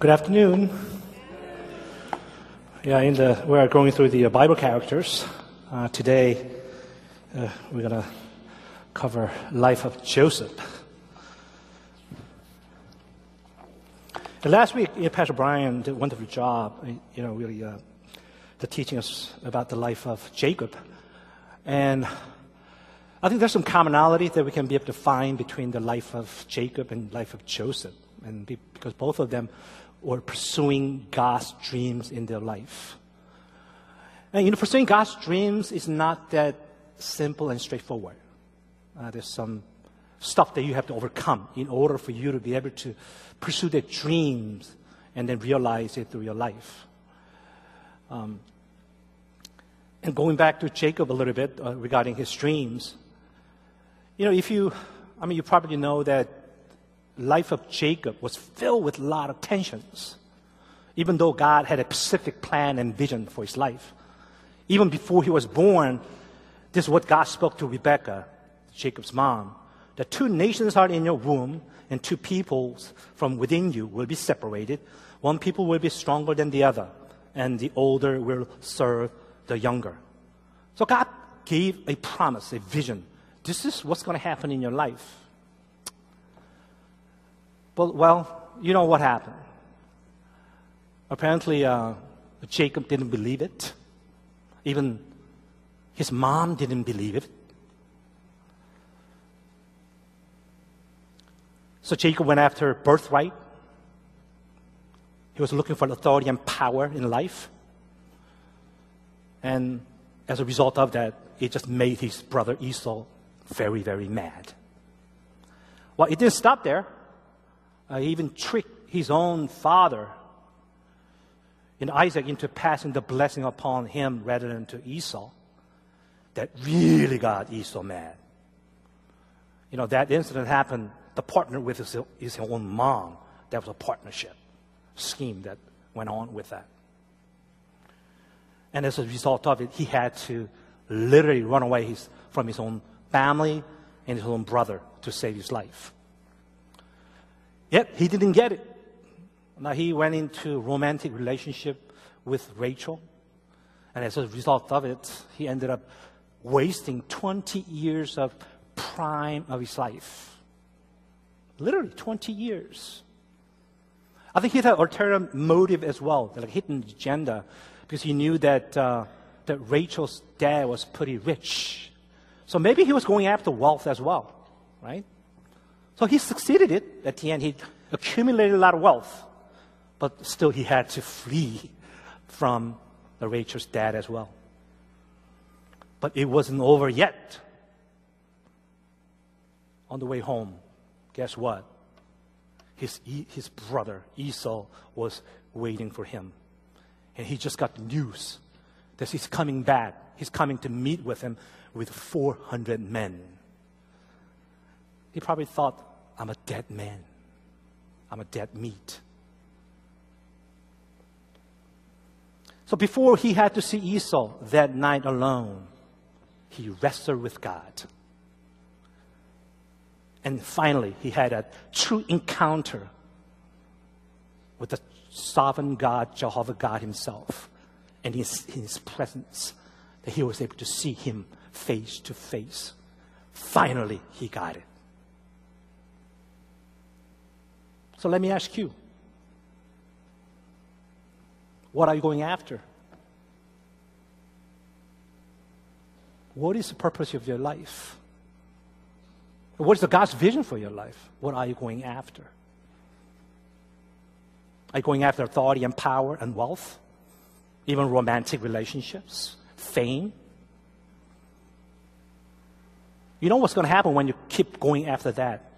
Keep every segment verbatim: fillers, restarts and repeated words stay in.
Good afternoon. Yeah, in the we are going through the Bible characters. Uh, today, uh, we're going to cover life of Joseph. And last week, yeah, Pastor Brian did a wonderful job, you know, really uh, the teaching us about the life of Jacob. And I think there's some commonality that we can be able to find between the life of Jacob and life of Joseph, and be, because both of them were pursuing God's dreams in their life. And you know, pursuing God's dreams is not that simple and straightforward. Uh, there's some stuff that you have to overcome in order for you to be able to pursue their dreams and then realize it through your life. Um, and going back to Jacob a little bit uh, regarding his dreams, you know, if you, I mean, you probably know that life of Jacob was filled with a lot of tensions, even though God had a specific plan and vision for his life. Even before he was born, this is what God spoke to Rebekah, Jacob's mom. The two nations are in your womb, and two peoples from within you will be separated. One people will be stronger than the other, and the older will serve the younger. So God gave a promise, a vision. This is what's going to happen in your life. But, well, you know what happened. Apparently, uh, Jacob didn't believe it. Even his mom didn't believe it. So Jacob went after birthright. He was looking for authority and power in life. And as a result of that, it just made his brother Esau very, very mad. Well, it didn't stop there. Uh, he even tricked his own father and Isaac into passing the blessing upon him rather than to Esau. That really got Esau mad. You know, that incident happened. The partner with his, his own mom. That was a partnership scheme that went on with that. And as a result of it, he had to literally run away his, from his own family and his own brother to save his life. Yet, he didn't get it. Now, he went into a romantic relationship with Rachel. And as a result of it, he ended up wasting twenty years of prime of his life. Literally, twenty years. I think he had an ulterior motive as well, like a hidden agenda, because he knew that, uh, that Rachel's dad was pretty rich. So maybe he was going after wealth as well, right? So he succeeded it. At the end, he accumulated a lot of wealth. But still, he had to flee from the Rachel's dad as well. But it wasn't over yet. On the way home, guess what? His, his brother, Esau, was waiting for him. And he just got the news that he's coming back. He's coming to meet with him with four hundred men. He probably thought, I'm a dead man. I'm a dead meat. So before he had to see Esau that night alone, he wrestled with God. And finally, he had a true encounter with the sovereign God, Jehovah God himself, and his, his presence, that he was able to see him face to face. Finally, he got it. So let me ask you, what are you going after? What is the purpose of your life? What is the God's vision for your life? What are you going after? Are you going after authority and power and wealth? Even romantic relationships? Fame? You know what's going to happen when you keep going after that?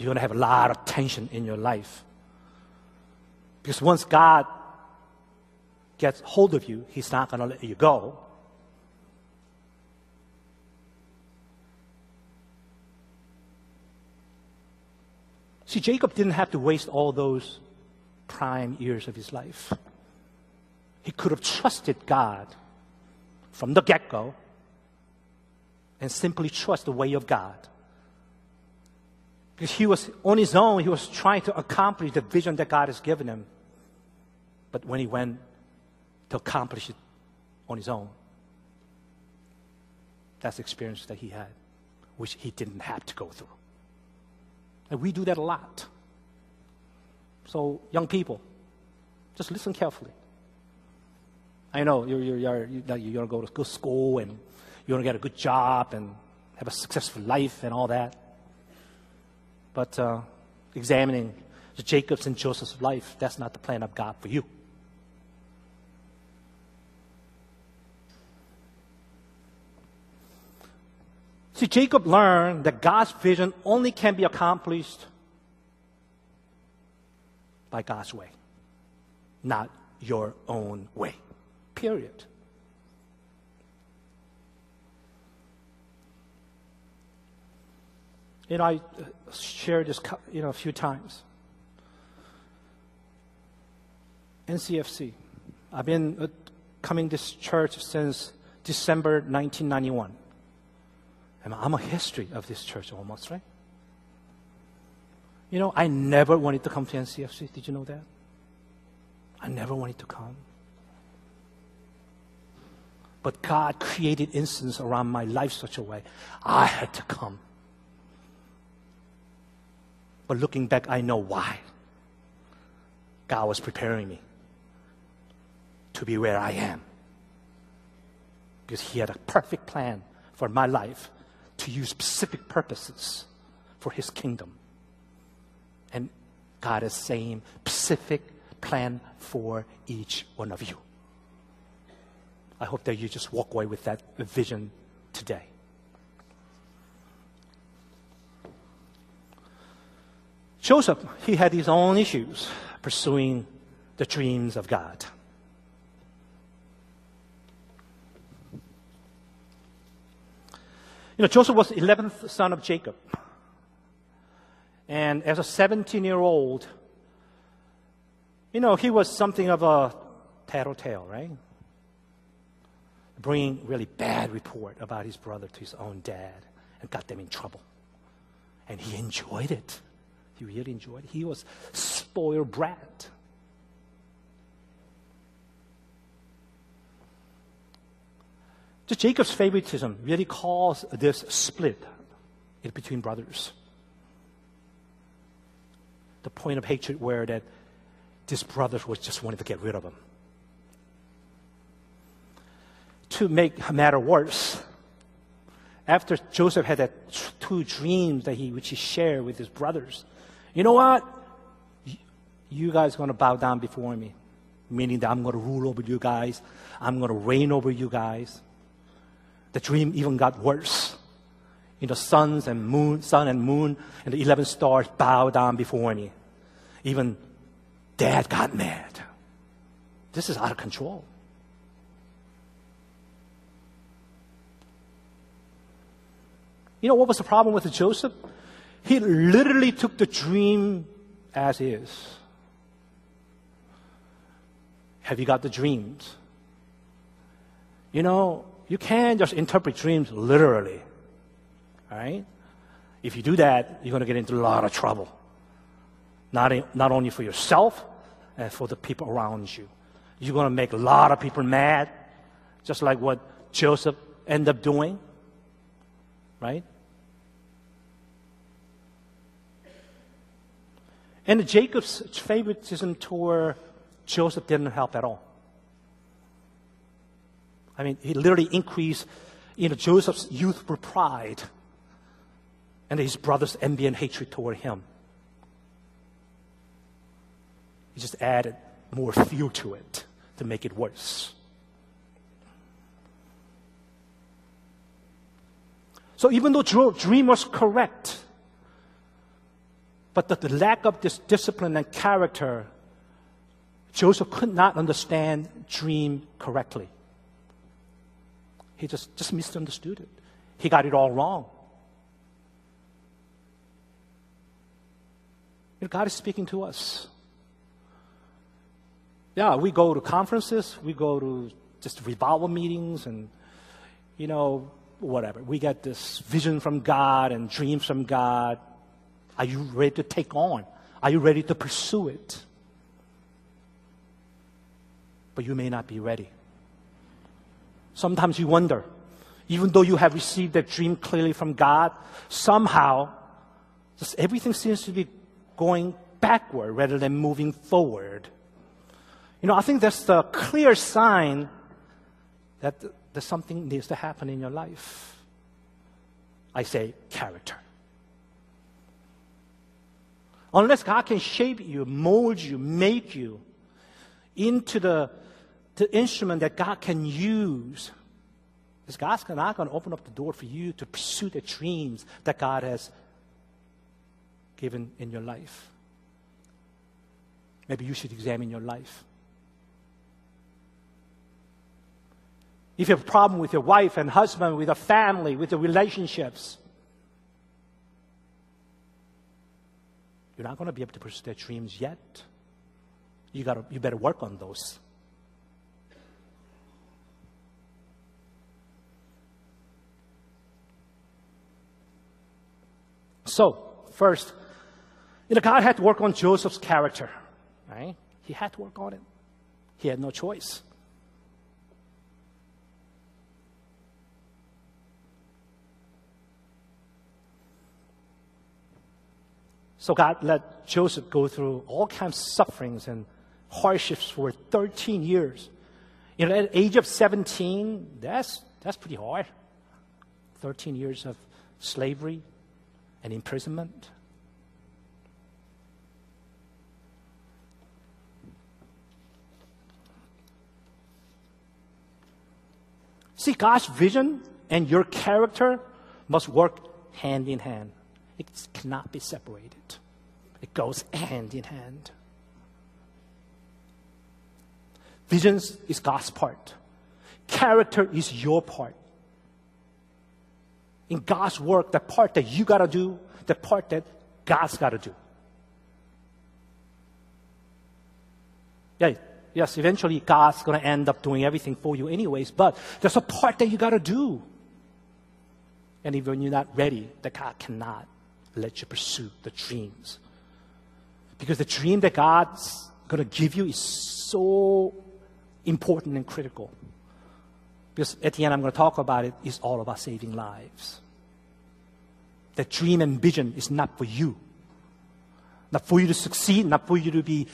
You're going to have a lot of tension in your life. Because once God gets hold of you, he's not going to let you go. See, Jacob didn't have to waste all those prime years of his life. He could have trusted God from the get-go and simply trust the way of God. Because he was on his own, he was trying to accomplish the vision that God has given him. But when he went to accomplish it on his own, that's the experience that he had, which he didn't have to go through. And we do that a lot. So, young people, just listen carefully. I know you're, you're, you're, you're going to go to school and you're going to get a good job and have a successful life and all that. But uh, examining the Jacob's and Joseph's life, that's not the plan of God for you. See, Jacob learned that God's vision only can be accomplished by God's way, not your own way. Period. You know, I shared this, you know, a few times. N C F C. I've been coming to this church since December nineteen ninety-one. I'm a history of this church almost, right? You know, I never wanted to come to N C F C. Did you know that? I never wanted to come. But God created instances around my life such a way, I had to come. But looking back, I know why. God was preparing me to be where I am. Because He had a perfect plan for my life, to use specific purposes for His kingdom. And God is saying, specific plan for each one of you. I hope that you just walk away with that vision today. Joseph, he had his own issues pursuing the dreams of God. You know, Joseph was the eleventh son of Jacob. And as a seventeen-year-old, you know, he was something of a tattletale, right? Bringing really bad report about his brother to his own dad and got them in trouble. And he enjoyed it. He really enjoyed it. He was spoiled brat. Just Jacob's favoritism really caused this split between brothers. The point of hatred where that this brother was just wanted to get rid of him. To make a matter worse, after Joseph had that two dreams that he which he shared with his brothers, you know what? You guys are going to bow down before me, meaning that I'm going to rule over you guys. I'm going to reign over you guys. The dream even got worse. You know, suns and moon, sun and moon and the eleven stars bow down before me. Even dad got mad. This is out of control. You know what was the problem with Joseph? He literally took the dream as is. Have you got the dreams? You know, you can't just interpret dreams literally, right? If you do that, you're going to get into a lot of trouble. Not, in, not only for yourself, and for the people around you. You're going to make a lot of people mad, just like what Joseph ended up doing, right? And Jacob's favoritism toward Joseph didn't help at all. I mean, he literally increased, you know, Joseph's youthful pride and his brother's envy and hatred toward him. He just added more fuel to it to make it worse. So even though the dream was correct, but the, the lack of this discipline and character, Joseph could not understand dream correctly. He just, just misunderstood it. He got it all wrong. You know, God is speaking to us. Yeah, we go to conferences, we go to just revival meetings and, you know, whatever. We get this vision from God and dreams from God. Are you ready to take on? Are you ready to pursue it? but you may not be ready. Sometimes you wonder, even though you have received that dream clearly from God, somehow just everything seems to be going backward rather than moving forward. You know, I think that's the clear sign that, th- that something needs to happen in your life. I say character. Unless God can shape you, mold you, make you into the, the instrument that God can use, because God's not going to open up the door for you to pursue the dreams that God has given in your life. Maybe you should examine your life. If you have a problem with your wife and husband, with your family, with your relationships, you're not going to be able to pursue their dreams yet. You gotta, you better work on those. So, first, you know, God had to work on Joseph's character, right? He had to work on it. He had no choice. So God let Joseph go through all kinds of sufferings and hardships for thirteen years. You know, at the age of seventeen, that's, that's pretty hard. thirteen years of slavery and imprisonment. See, God's vision and your character must work hand in hand. It cannot be separated. It goes hand in hand. Vision is God's part. Character is your part. In God's work, the part that you got to do, the part that God's got to do. Yeah, yes, eventually God's going to end up doing everything for you anyways, but there's a part that you got to do. And even when you're not ready, that God cannot let you pursue the dreams. Because the dream that God's going to give you is so important and critical. Because at the end, I'm going to talk about it, it's all about saving lives. The dream and vision is not for you. Not for you to succeed, not for you to be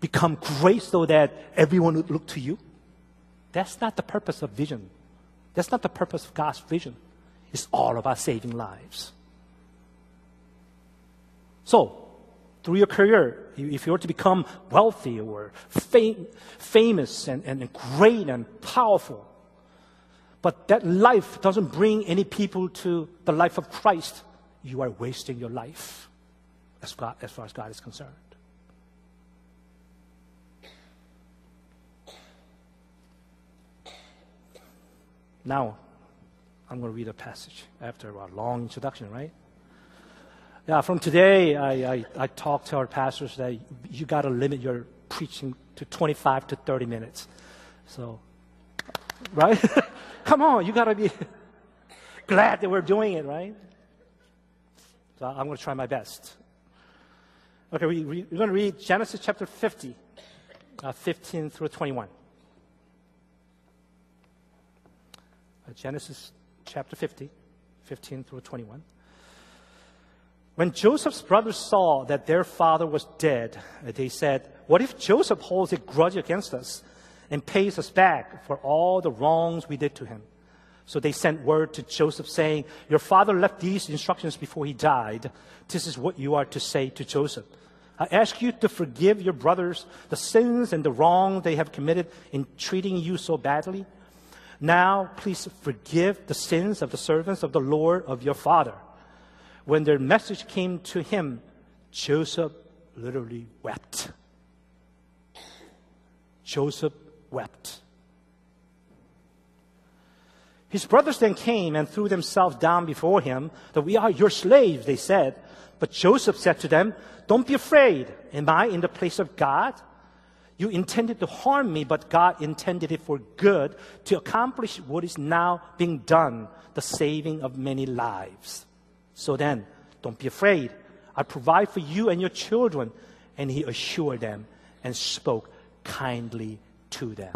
become great so that everyone would look to you. That's not the purpose of vision. That's not the purpose of God's vision. It's all about saving lives. So, through your career, if you were to become wealthy or fam- famous and, and great and powerful, but that life doesn't bring any people to the life of Christ, you are wasting your life as, God, as far as God is concerned. Now, I'm going to read a passage after a long introduction, right? Yeah, from today, I, I, I talked to our pastors that you got to limit your preaching to twenty-five to thirty minutes. So, right? Come on, you got to be glad that we're doing it, right? So I'm going to try my best. Okay, we, we, we're going to read Genesis chapter fifty, uh, fifteen through twenty-one. Uh, Genesis chapter fifty, fifteen through twenty-one. When Joseph's brothers saw that their father was dead, they said, "What if Joseph holds a grudge against us and pays us back for all the wrongs we did to him?" So they sent word to Joseph saying, "Your father left these instructions before he died. This is what you are to say to Joseph. I ask you to forgive your brothers the sins and the wrong they have committed in treating you so badly. Now, please forgive the sins of the servants of the Lord of your father." When their message came to him, Joseph literally wept. Joseph wept. His brothers then came and threw themselves down before him. "That we are your slaves," they said. But Joseph said to them, "Don't be afraid. Am I in the place of God? You intended to harm me, but God intended it for good to accomplish what is now being done, the saving of many lives. So then, don't be afraid. I provide for you and your children." And he assured them and spoke kindly to them.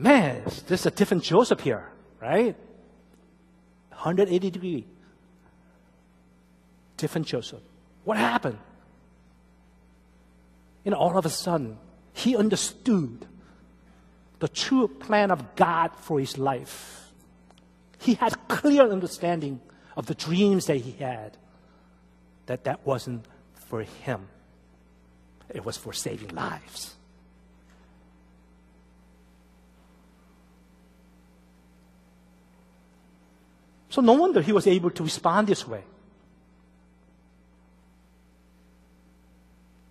man, there's a different Joseph here, right? one hundred eighty degree. Different Joseph. What happened? You know, all of a sudden, he understood the true plan of God for his life. He had clear understanding of the dreams that he had, that that wasn't for him. It was for saving lives. So no wonder he was able to respond this way.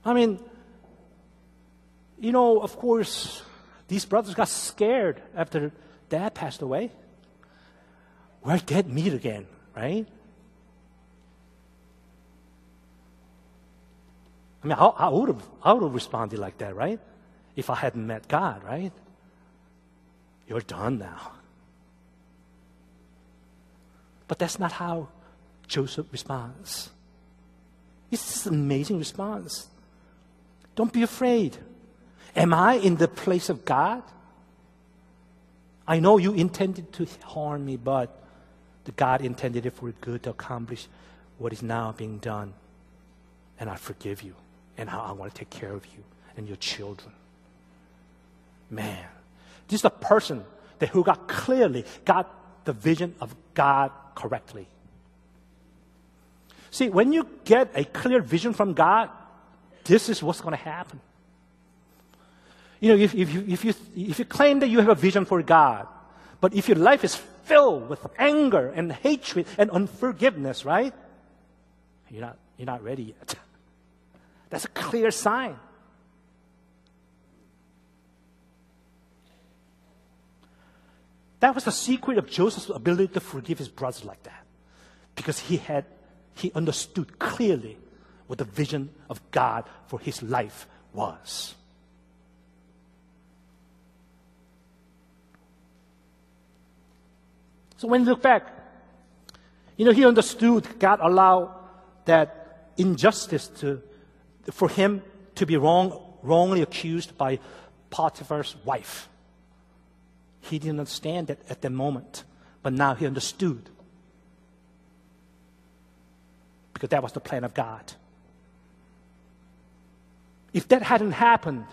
I mean, you know, of course, these brothers got scared after Dad passed away. Where'd Dad meet again, right? I mean, I, I would have, I would have responded like that, right? If I hadn't met God, right? You're done now. But that's not how Joseph responds. It's an amazing response. Don't be afraid. Am I in the place of God? I know you intended to harm me, but God intended it for good to accomplish what is now being done. And I forgive you. And I want to take care of you and your children. Man, this is a person that who got clearly got the vision of God correctly. See, when you get a clear vision from God, this is what's going to happen. You know, if, if, you, if, you, if you claim that you have a vision for God, but if your life is filled with anger and hatred and unforgiveness, right? You're not, you're not ready yet. That's a clear sign. That was the secret of Joseph's ability to forgive his brothers like that. Because he had, he understood clearly what the vision of God for his life was. So when you look back, you know, he understood God allowed that injustice to, for him to be wrong, wrongly accused by Potiphar's wife. He didn't understand that at the moment, but now he understood. Because that was the plan of God. If that hadn't happened,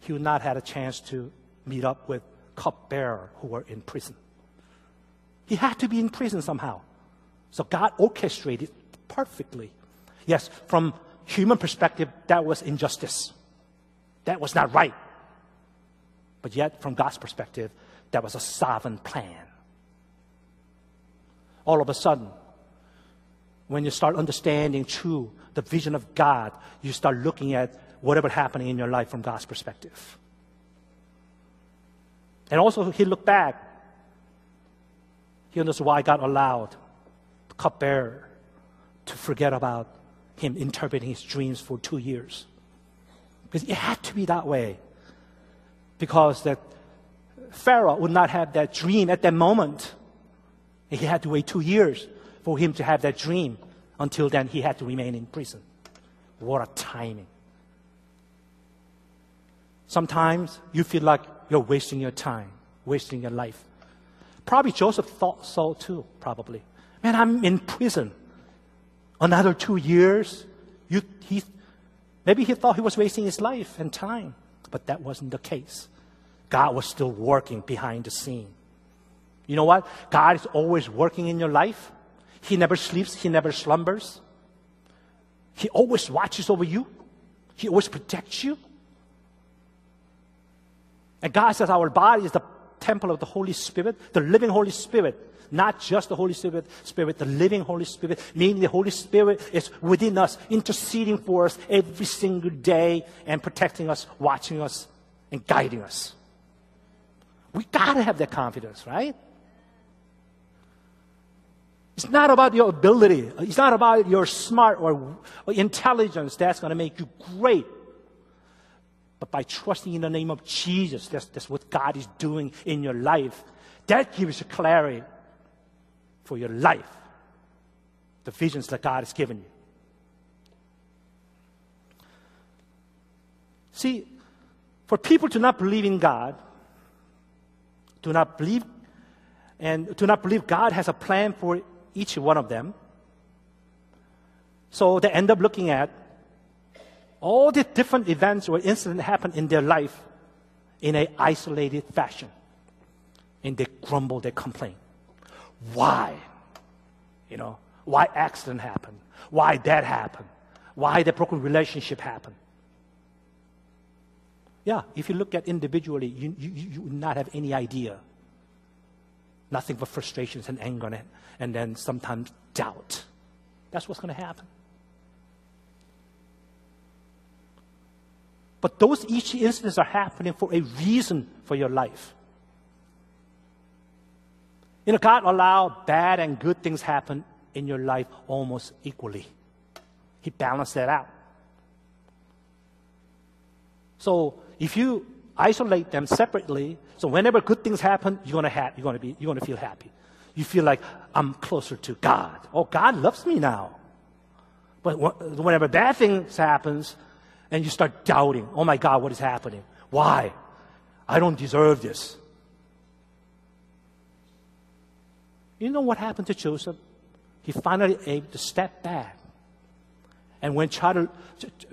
he would not have had a chance to meet up with cupbearer who were in prison. He had to be in prison somehow. So God orchestrated perfectly. Yes, from human perspective, that was injustice. That was not right. But yet, from God's perspective, that was a sovereign plan. All of a sudden, when you start understanding true the vision of God, you start looking at whatever happening in your life from God's perspective. And also, he looked back. He understood why God allowed the cupbearer to forget about him interpreting his dreams for two years. Because it had to be that way. Because that Pharaoh would not have that dream at that moment. And he had to wait two years for him to have that dream. Until then, he had to remain in prison. What a timing. Sometimes you feel like you're wasting your time, wasting your life. Probably Joseph thought so too, probably. Man, I'm in prison. Another two years. You, he, maybe he thought he was wasting his life and time, but that wasn't the case. God was still working behind the scene. You know what? God is always working in your life. He never sleeps. He never slumbers. He always watches over you. He always protects you. And God says our body is the temple of the Holy Spirit, the living Holy Spirit. Not just the Holy Spirit, Spirit, the living Holy Spirit. Meaning the Holy Spirit is within us, interceding for us every single day and protecting us, watching us, and guiding us. We got to have that confidence, right? It's not about your ability. It's not about your smart or, or intelligence that's going to make you great. But by trusting in the name of Jesus, that's, that's what God is doing in your life. That gives you clarity for your life. The visions that God has given you. See, For people do not believe in God, do not believe, and do not believe God has a plan for each one of them. So they end up looking at all the different events or incidents happen in their life in an isolated fashion. And they grumble, they complain. Why? You know, why accident happened? Why that happened? Why the broken relationship happened? Yeah, if you look at individually, you, you, you would not have any idea. Nothing but frustrations and anger and, and then sometimes doubt. That's what's going to happen. But those each incidents are happening for a reason for your life. You know, God allowed bad and good things happen in your life almost equally. He balanced that out. So if you isolate them separately, so whenever good things happen, you're gonna have, you're gonna be, you're gonna feel happy. You feel like I'm closer to God. Oh, God loves me now. But whenever bad things happens, and you start doubting, oh my God, what is happening? Why? I don't deserve this. You know what happened to Joseph? He finally able to step back. And when, child,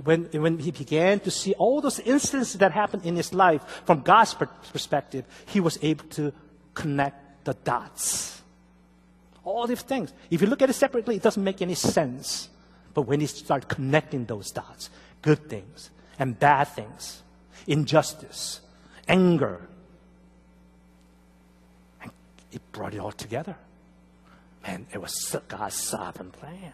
when, when he began to see all those instances that happened in his life from God's perspective, he was able to connect the dots. All these things. If you look at it separately, it doesn't make any sense. But when you start connecting those dots, good things and bad things, injustice, anger, and it brought it all together. Man, it was God's sovereign plan.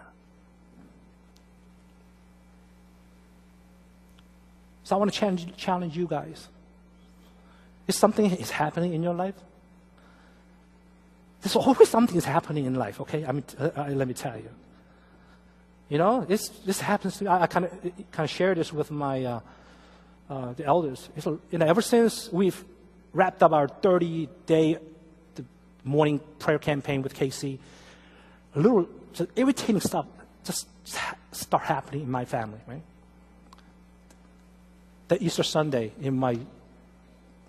So I want to challenge, challenge you guys. If something is happening in your life, there's always something is happening in life, okay? I mean, uh, uh, let me tell you. You know, it's, this happens to me. I, I kind of kind of share this with my uh, uh, the elders. It's, you know, ever since we've wrapped up our thirty-day morning prayer campaign with Casey, a little just irritating stuff just start happening in my family, right? That Easter Sunday, in my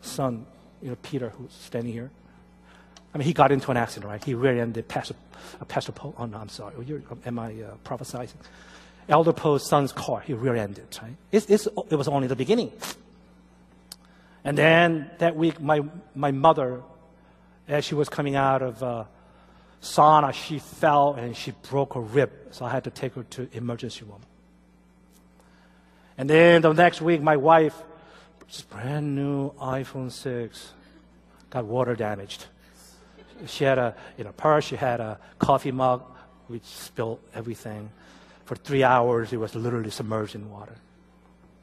son, you know, Peter, who's standing here, I mean, he got into an accident, right? He rear-ended Pastor, uh, Pastor Paul. Oh, no, I'm sorry. You're, am I uh, prophesizing? Elder Paul's son's car, he rear-ended, right? It's, it's, it was only the beginning. And then that week, my, my mother, as she was coming out of uh, sauna, she fell and she broke her rib. So I had to take her to emergency room. And then the next week, my wife, brand new iPhone six, got water damaged. She had a, you know, purse, she had a coffee mug, which spilled everything. For three hours, it was literally submerged in water.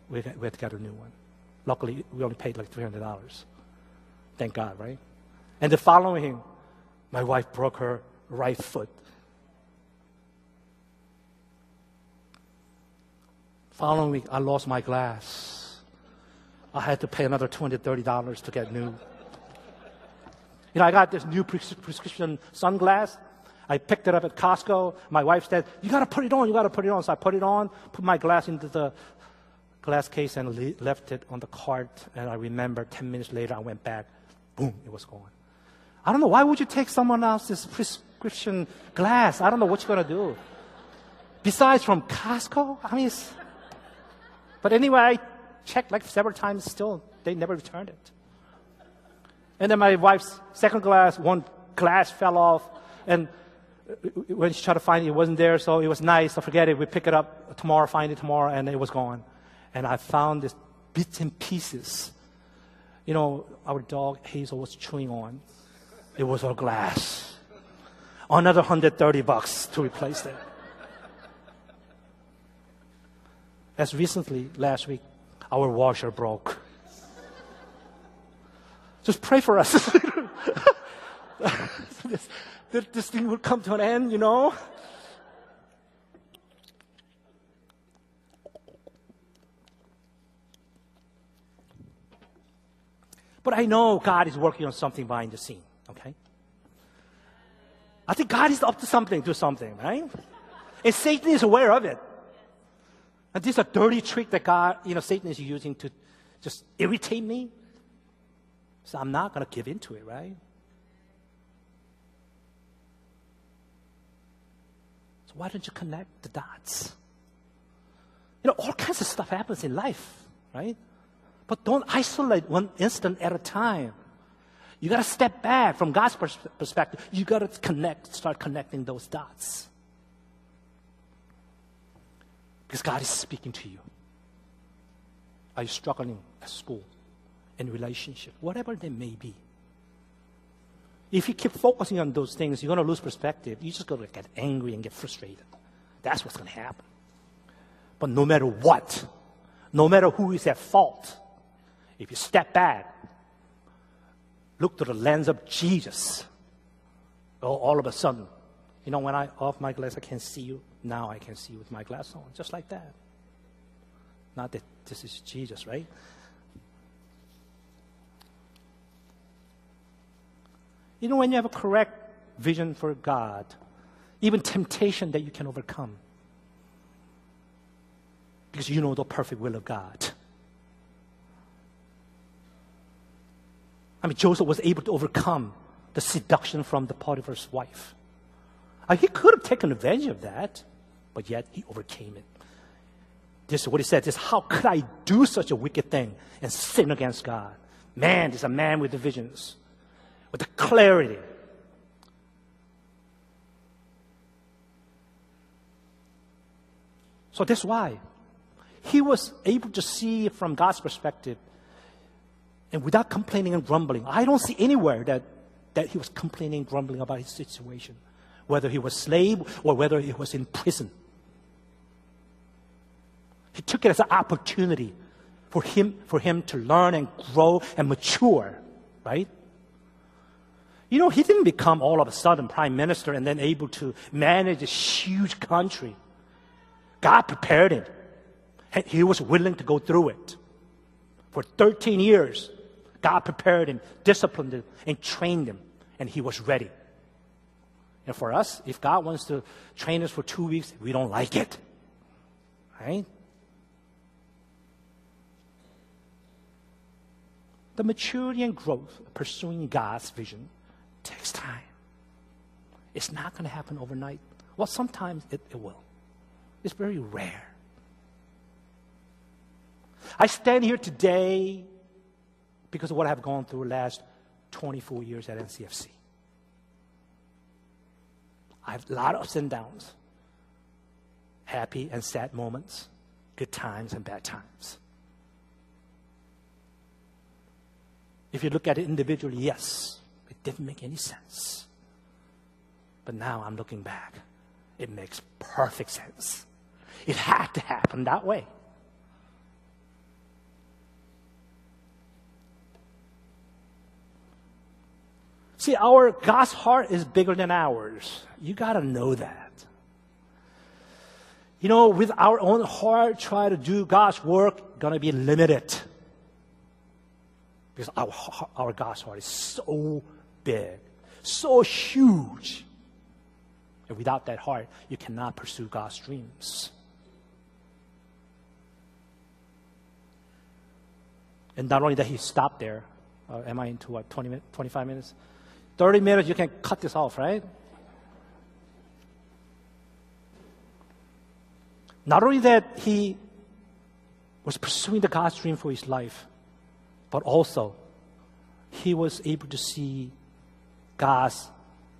We, we had to get a new one. Luckily, we only paid like three hundred dollars. Thank God, right? And the following, my wife broke her right foot. Following week, I lost my glass. I had to pay another twenty dollars, thirty dollars to get new. You know, I got this new pres prescription sunglass. I picked it up at Costco. My wife said, you got to put it on, you got to put it on. So I put it on, put my glass into the glass case and le left it on the cart. And I remember ten minutes later, I went back. Boom, it was gone. I don't know, why would you take someone else's prescription glass? I don't know what you're going to do. Besides from Costco, I mean, it's... But anyway, I checked like several times still. They never returned it. And then my wife's second glass, one glass fell off. And when she tried to find it, it wasn't there. So it was nice. I forget it. We pick it up tomorrow, find it tomorrow, and it was gone. And I found this bits and pieces. You know, our dog, Hazel, was chewing on. It was her glass. Another one hundred thirty bucks to replace that. As recently, last week, our washer broke. Just pray for us. this, this thing will come to an end, you know. But I know God is working on something behind the scene, okay? I think God is up to something, do something, right? And Satan is aware of it. And this is a dirty trick that God, you know, Satan is using to just irritate me. So I'm not going to give in to it, right? So why don't you connect the dots? You know, all kinds of stuff happens in life, right? But don't isolate one instant at a time. You got to step back from God's pers- perspective. You got to connect, start connecting those dots. Because God is speaking to you. Are you struggling at school, in relationship, whatever they may be? If you keep focusing on those things, you're going to lose perspective. You're just going to get angry and get frustrated. That's what's going to happen. But no matter what, no matter who is at fault, if you step back, look through the lens of Jesus, oh, all of a sudden, you know, when I off my glass, I can't see you. Now I can see you with my glass on, just like that. Not that this is Jesus, right? You know, when you have a correct vision for God, even temptation that you can overcome, because you know the perfect will of God. I mean, Joseph was able to overcome the seduction from the Potiphar's wife. Uh, he could have taken advantage of that, but yet he overcame it. This is what he said. This, how could I do such a wicked thing and sin against God? Man, this is a man with the visions, with the clarity. So that's why he was able to see from God's perspective and without complaining and grumbling. I don't see anywhere that, that he was complaining, grumbling about his situation, whether he was slave or whether he was in prison. He took it as an opportunity for him, for him to learn and grow and mature, right? You know, he didn't become all of a sudden prime minister and then able to manage this huge country. God prepared him. And he was willing to go through it. For thirteen years, God prepared him, disciplined him, and trained him, and he was ready. And for us, if God wants to train us for two weeks, we don't like it, right? The maturity and growth of pursuing God's vision takes time. It's not going to happen overnight. Well, sometimes it, it will. It's very rare. I stand here today because of what I've gone through the last twenty-four years at N C F C. I have a lot of ups and downs, happy and sad moments, good times and bad times. If you look at it individually, yes, it didn't make any sense. But now I'm looking back. It makes perfect sense. It had to happen that way. See, our God's heart is bigger than ours. You got to know that. You know, with our own heart, try to do God's work, going to be limited. Because our, our God's heart is so big, so huge. And without that heart, you cannot pursue God's dreams. And not only that, he stopped there. Uh, am I into what, twenty minutes, twenty-five minutes? thirty minutes, you can cut this off, right? Not only that he was pursuing the God's dream for his life, but also he was able to see God's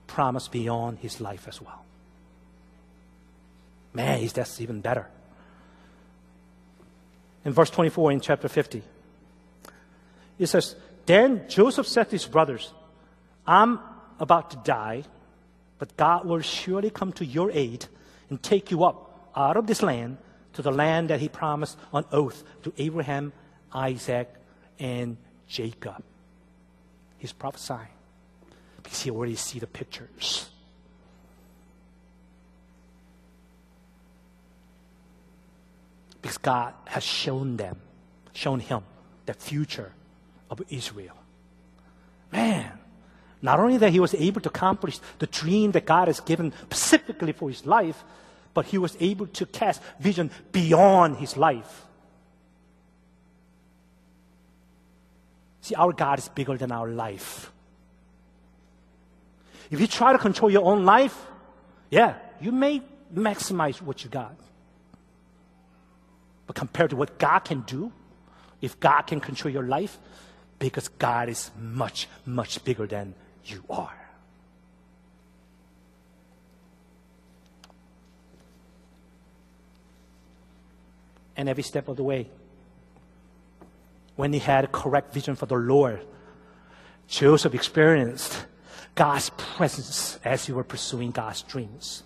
promise beyond his life as well. Man, that's even better. In verse twenty-four in chapter fifty, it says, Then Joseph said to his brothers, I'm about to die, but God will surely come to your aid and take you up out of this land to the land that he promised on oath to Abraham, Isaac, and Jacob. He's prophesying because he already sees the pictures. Because God has shown them, shown him the future of Israel. Man, not only that he was able to accomplish the dream that God has given specifically for his life, but he was able to cast vision beyond his life. See, our God is bigger than our life. If you try to control your own life, yeah, you may maximize what you got. But compared to what God can do, if God can control your life, because God is much, much bigger than you are. And every step of the way, when he had a correct vision for the Lord, Joseph experienced God's presence as he was pursuing God's dreams.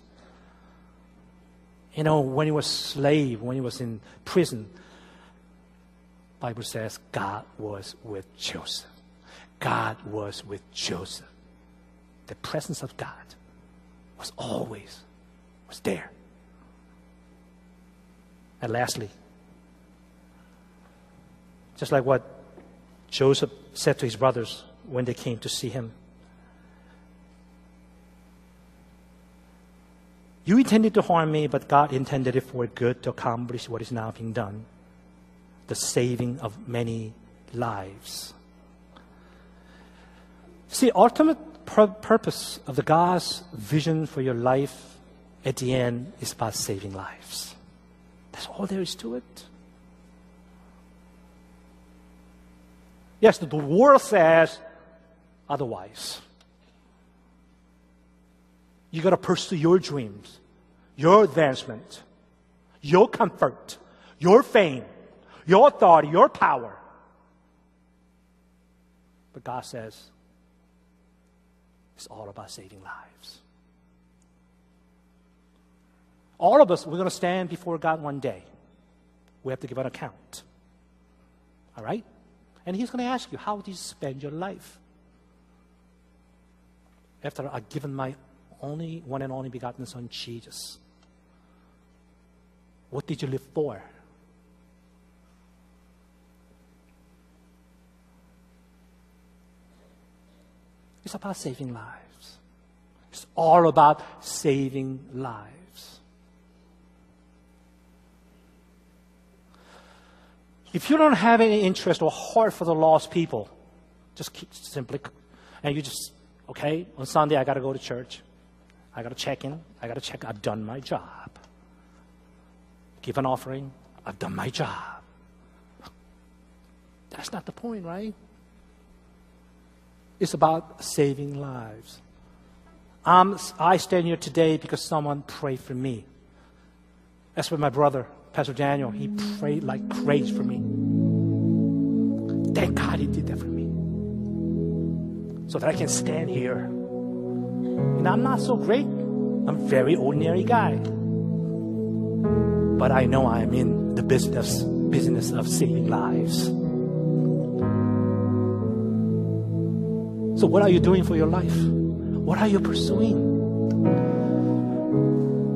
You know, when he was slave, when he was in prison, Bible says God was with Joseph. God was with Joseph. The presence of God was always was there. And lastly, just like what Joseph said to his brothers when they came to see him, you intended to harm me, but God intended it for good to accomplish what is now being done, the saving of many lives. See, ultimate pur- purpose of the God's vision for your life at the end is about saving lives. That's all there is to it. Yes, the world says otherwise. You got to pursue your dreams, your advancement, your comfort, your fame, your authority, your power. But God says, it's all about saving lives. All of us, we're going to stand before God one day. We have to give an account. All right? And he's going to ask you, how did you spend your life? After I've given my only one and only begotten Son, Jesus, what did you live for? It's about saving lives. It's all about saving lives. If you don't have any interest or heart for the lost people, just keep simply, and you just, okay, on Sunday I got to go to church. I got to check in. I got to check. I've done my job. Give an offering. I've done my job. That's not the point, right? It's about saving lives. I'm, I stand here today because someone prayed for me. That's with my brother, Pastor Daniel. He prayed like crazy for me. Thank God he did that for me, so that I can stand here. And I'm not so great. I'm a very ordinary guy. But I know I'm in the business, business of saving lives. So what are you doing for your life? What are you pursuing?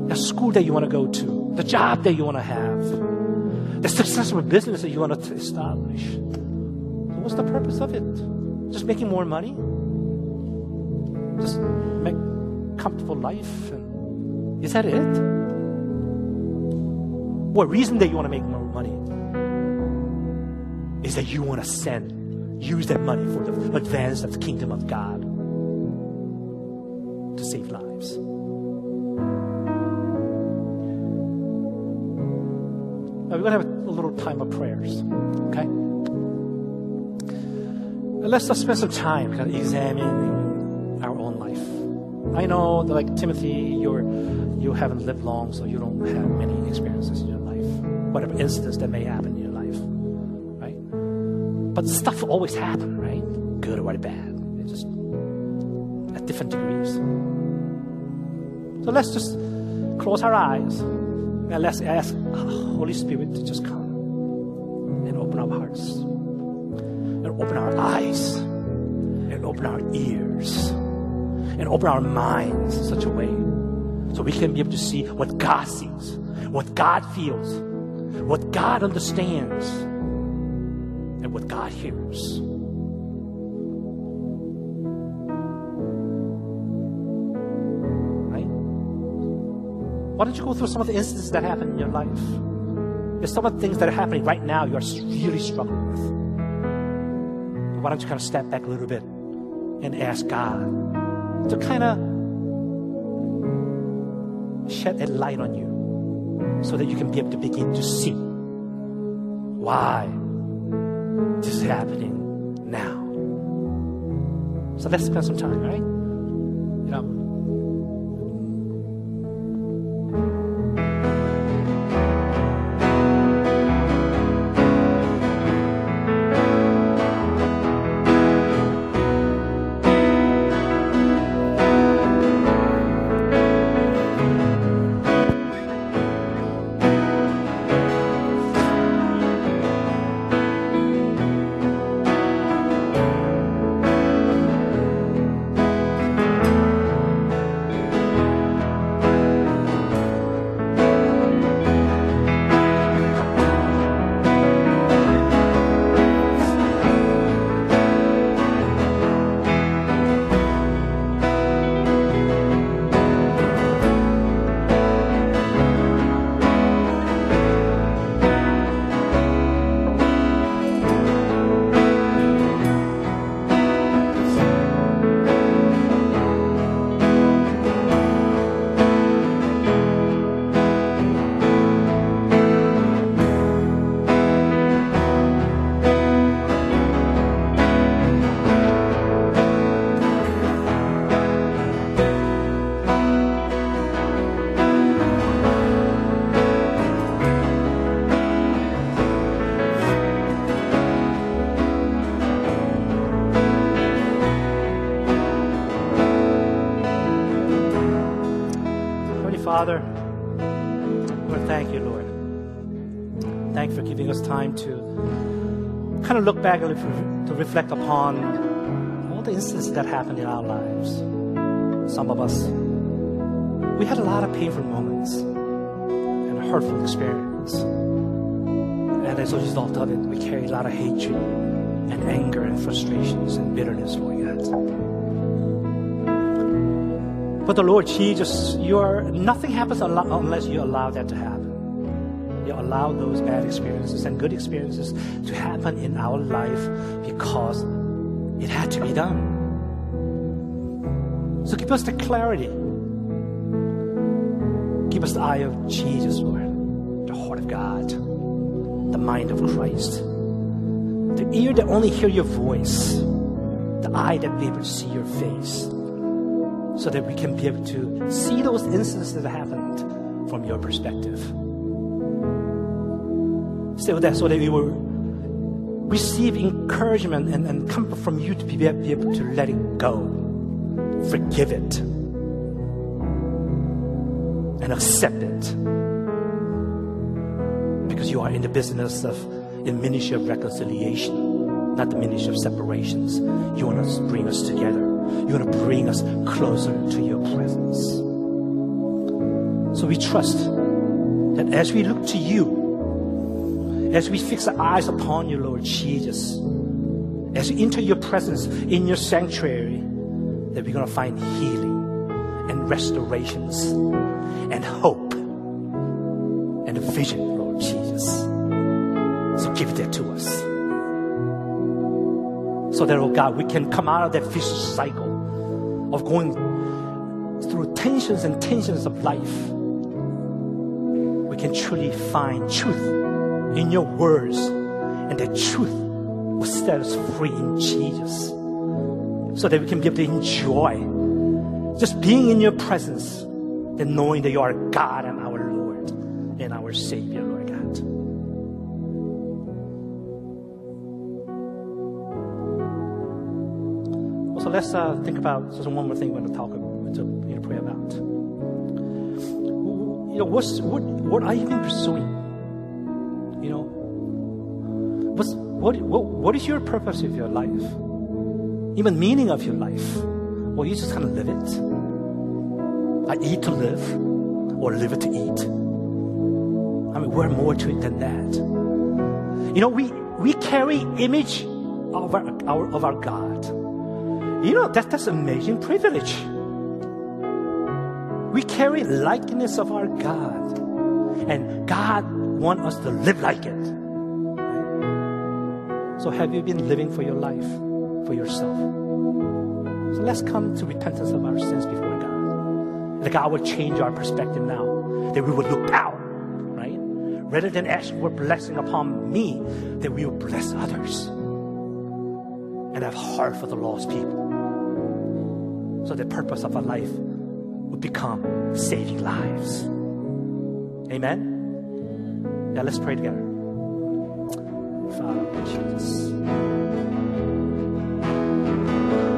The school that you want to go to, the job that you want to have, the successful business that you want to establish. What's the purpose of it? Just making more money? Just make a comfortable life? And is that it? What reason that you want to make more money is that you want to send use that money for the advance of the kingdom of God, to save lives. Now we're going to have a little time of prayers, okay? But let's just spend some time kind of examining our own life. I know that, like Timothy, you're, you haven't lived long, so you don't have many experiences in your life, whatever instance that may happen in your life. But stuff always happens, right? Good or bad. It's just at different degrees. So let's just close our eyes and let's ask Holy Spirit to just come and open our hearts and open our eyes and open our ears and open our minds in such a way so we can be able to see what God sees, what God feels, what God understands, and what God hears. Right? Why don't you go through some of the instances that happen in your life? There's some of the things that are happening right now you are really struggling with. why don't you kind of step back a little bit and ask God to kind of shed a light on you so that you can be able to begin to see why this is happening now. So let's spend some time, right? You know, Father, Lord, thank you, Lord. Thank you for giving us time to kind of look back and to reflect upon all the instances that happened in our lives. Some of us, we had a lot of painful moments and a hurtful experience. And as a result of it, we carry a lot of hatred and anger and frustrations and bitterness for that. But the Lord, He just, you're, nothing happens unless you allow that to happen. You allow those bad experiences and good experiences to happen in our life because it had to be done. So give us the clarity. Give us the eye of Jesus, Lord, the heart of God, the mind of Christ, the ear that only hear your voice, the eye that be able to see your face, so that we can be able to see those instances that happened from your perspective. Stay with that so that we will receive encouragement and, and comfort from you to be, be able to let it go, forgive it, and accept it. Because you are in the business of the ministry of reconciliation, not the ministry of separations. You want to bring us together. You're going to bring us closer to your presence. So we trust that as we look to you, as we fix our eyes upon you, Lord Jesus, as we enter your presence in your sanctuary, that we're going to find healing and restorations and hope and a vision, Lord Jesus. So give that to us. So that, oh God, we can come out of that vicious cycle of going through tensions and tensions of life. We can truly find truth in your words, and that truth will set us free in Jesus. So that we can be able to enjoy just being in your presence and knowing that you are God and our Lord and our Savior, Lord God. So let's uh, think about just one more thing we're going to talk about, to you know, pray about. You know, what's, what what are you even pursuing? You know, what's, what what what is your purpose of your life? Even meaning of your life? Or you just kind of live it? I eat to live, or live it to eat. I mean, we're more to it than that. You know, we we carry image of our, our of our God. You know, that, that's an amazing privilege. We carry likeness of our God. And God wants us to live like it. So have you been living for your life? for yourself. So let's come to repentance of our sins before God. That God will change our perspective now. That we will look out, right? Rather than ask for blessing upon me, that we will bless others. And have heart for the lost people. So the purpose of our life will become saving lives. Amen? Yeah, let's pray together. Father, Jesus.